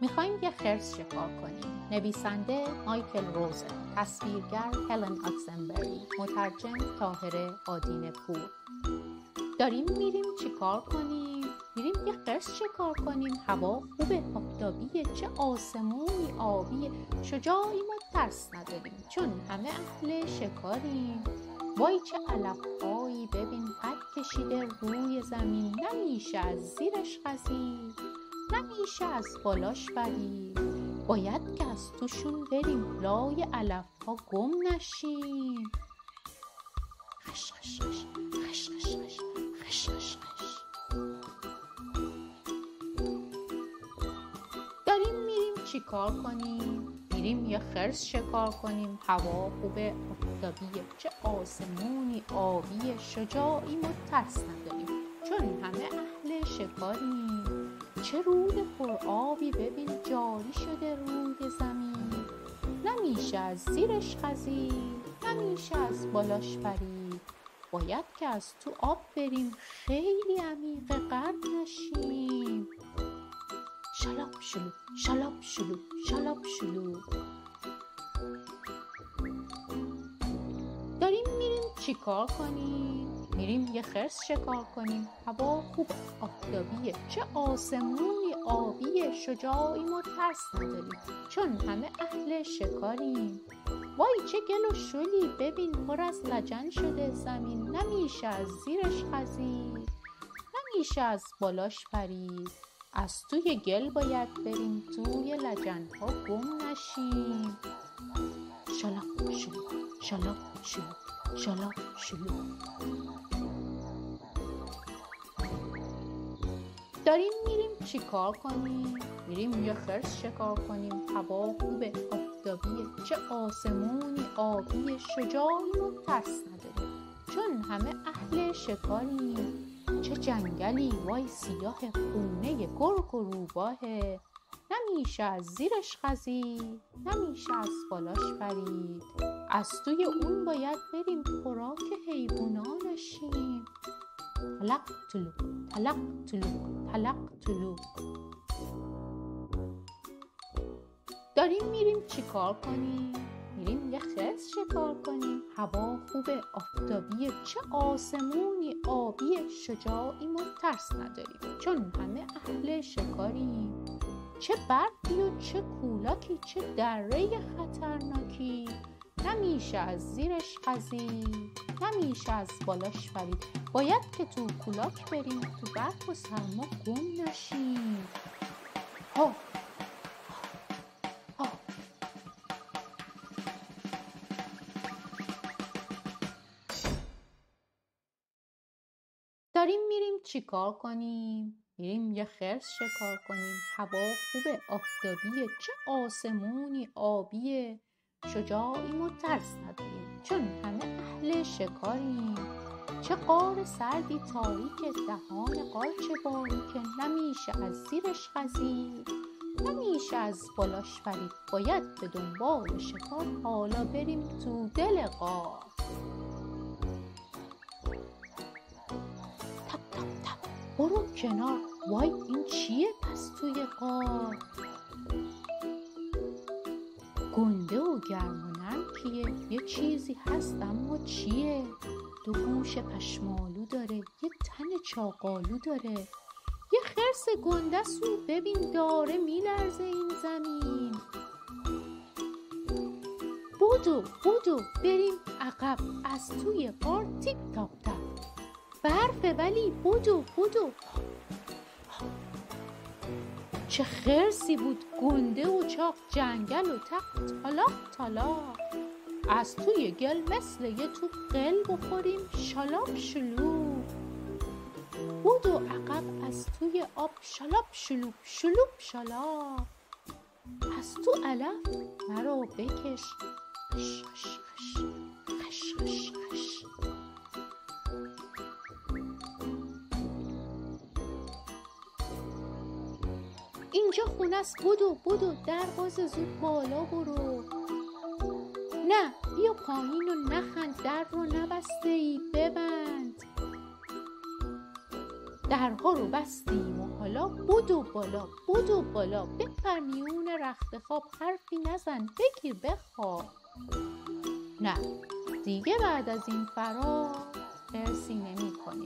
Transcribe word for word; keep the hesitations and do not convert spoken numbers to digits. میخوایم یه خرس شکار کنیم. نویسنده مایکل روزن، تصویرگر هلن اکزنبری، مترجم طاهره آدین پور. داریم میریم چی کار کنیم؟ میریم یه خرس شکار کنیم. هوا خوبه، آفتابیه، چه آسمونی آبیه. شجاعی، ما ترس نداریم چون همه اهل شکاریم. وای چه علفهایی، ببین قد کشیده روی زمین. نمیشه از زیرش خزید، نمیشه از بالاش برید. باید که از توشون بریم، لای علفها گم نشیم. خش خش خش خش خش خش خش خش خش. داریم میریم چی کار کنیم؟ میریم یه خرس شکار کنیم. هوا خوبه، آفتابیه، چه آسمونی آبیه. شجاعیم و ترس نداریم چون همه اهل شکاریم. چه رود پرآبی، ببین جاری شده روی زمین. نمیشه از زیرش خزید، نمیشه از بالاش پرید. باید که از تو آب بریم، خیلی عمیق غرق نشیم. شلاب شلو شلاب شلو شلاب شلو. داریم میریم چیکار کنیم؟ میریم یه خرس شکار کنیم. هوا خوب، آفتابیه، چه آسمونی آبیه. شجاعیم و ترس نداریم چون همه اهل شکاریم. وای چه گل و شلی، ببین پر از لجن شده زمین. نمیشه از زیرش خزید، نمیشه از بالاش پرید. از توی گل باید بریم، توی لجن ها گم نشیم. شلاب شلو شلاب شلو شلاب شلو. داریم میریم چی کار کنیم؟ میریم یه خرس شکار کنیم. هوا خوبه، آفتابیه، چه آسمونی آبیه. شجاعیم و ترس نداریم چون همه اهل شکاریم. چه جنگلی، وای سیاه، خونه گرگ و روباهه. نمیشه از زیرش خزید، نمیشه از بالاش پرید. از توی اون باید بریم، خوراک حیوانانشیم. طلق طلو طلق طلو طلق طلو. داریم میریم چی کار کنیم؟ میریم یه خرس شکار کنیم. هوا خوبه، آفتابیه، چه آسمونی آبیه. شجاعیم و ترس نداریم چون همه اهل شکاریم. چه بردی و چه کولاکی، چه دره خطرناکی. نمیشه از زیرش خزید، نمیشه از بالاش پرید. باید که تو کولاک بریم، تو برف و سرما گم نشیم. ها ها. داریم میریم چیکار کنیم؟ میریم یه خرس شکار کنیم. هوا خوبه، آفتابیه، چه آسمونی آبیه. شجاعیم و ترس نداریم چون همه اهل شکاریم. چه غار سردی، تاریک، دهان قارچ باریکه. نمیشه از زیرش خزید، نمیشه از بالاش پرید. باید به دنبال شکار حالا بریم، تو دل غار. برو کنار، وای این چیه پس توی غار؟ گنده و گرم و نرم کیه؟ یه چیزی هست اما چیه؟ دو گوش پشمالو داره، یه تن چاقالو داره. یه خرس گنده سو، ببین داره میلرزه این زمین. بودو بودو بریم عقب، از توی غار تیک تاپ تاپ. برفه ولی بودو بودو. چه خرسی بود، گنده و چاق، جنگل و تخت، طلاق طلاق. از توی گل مثل یه توپ قل بخوریم. شلاب شلو. بودو عقب، از توی آب. شلاب شلوب شلوب شلاب. از تو علف مرا بکش. خش خش خش خش خش خش. اینجا خونه است. بودو بودو در باز، زود بالا برو. نه بیا پایین و نخند، در رو نبسته ای، ببند. درها رو بستیم و حالا بدو بالا بدو بالا بپر میون رخت خواب، حرفی نزن، بگیر بخواب. نه دیگه بعد از این فرار ارسی نمی کنه.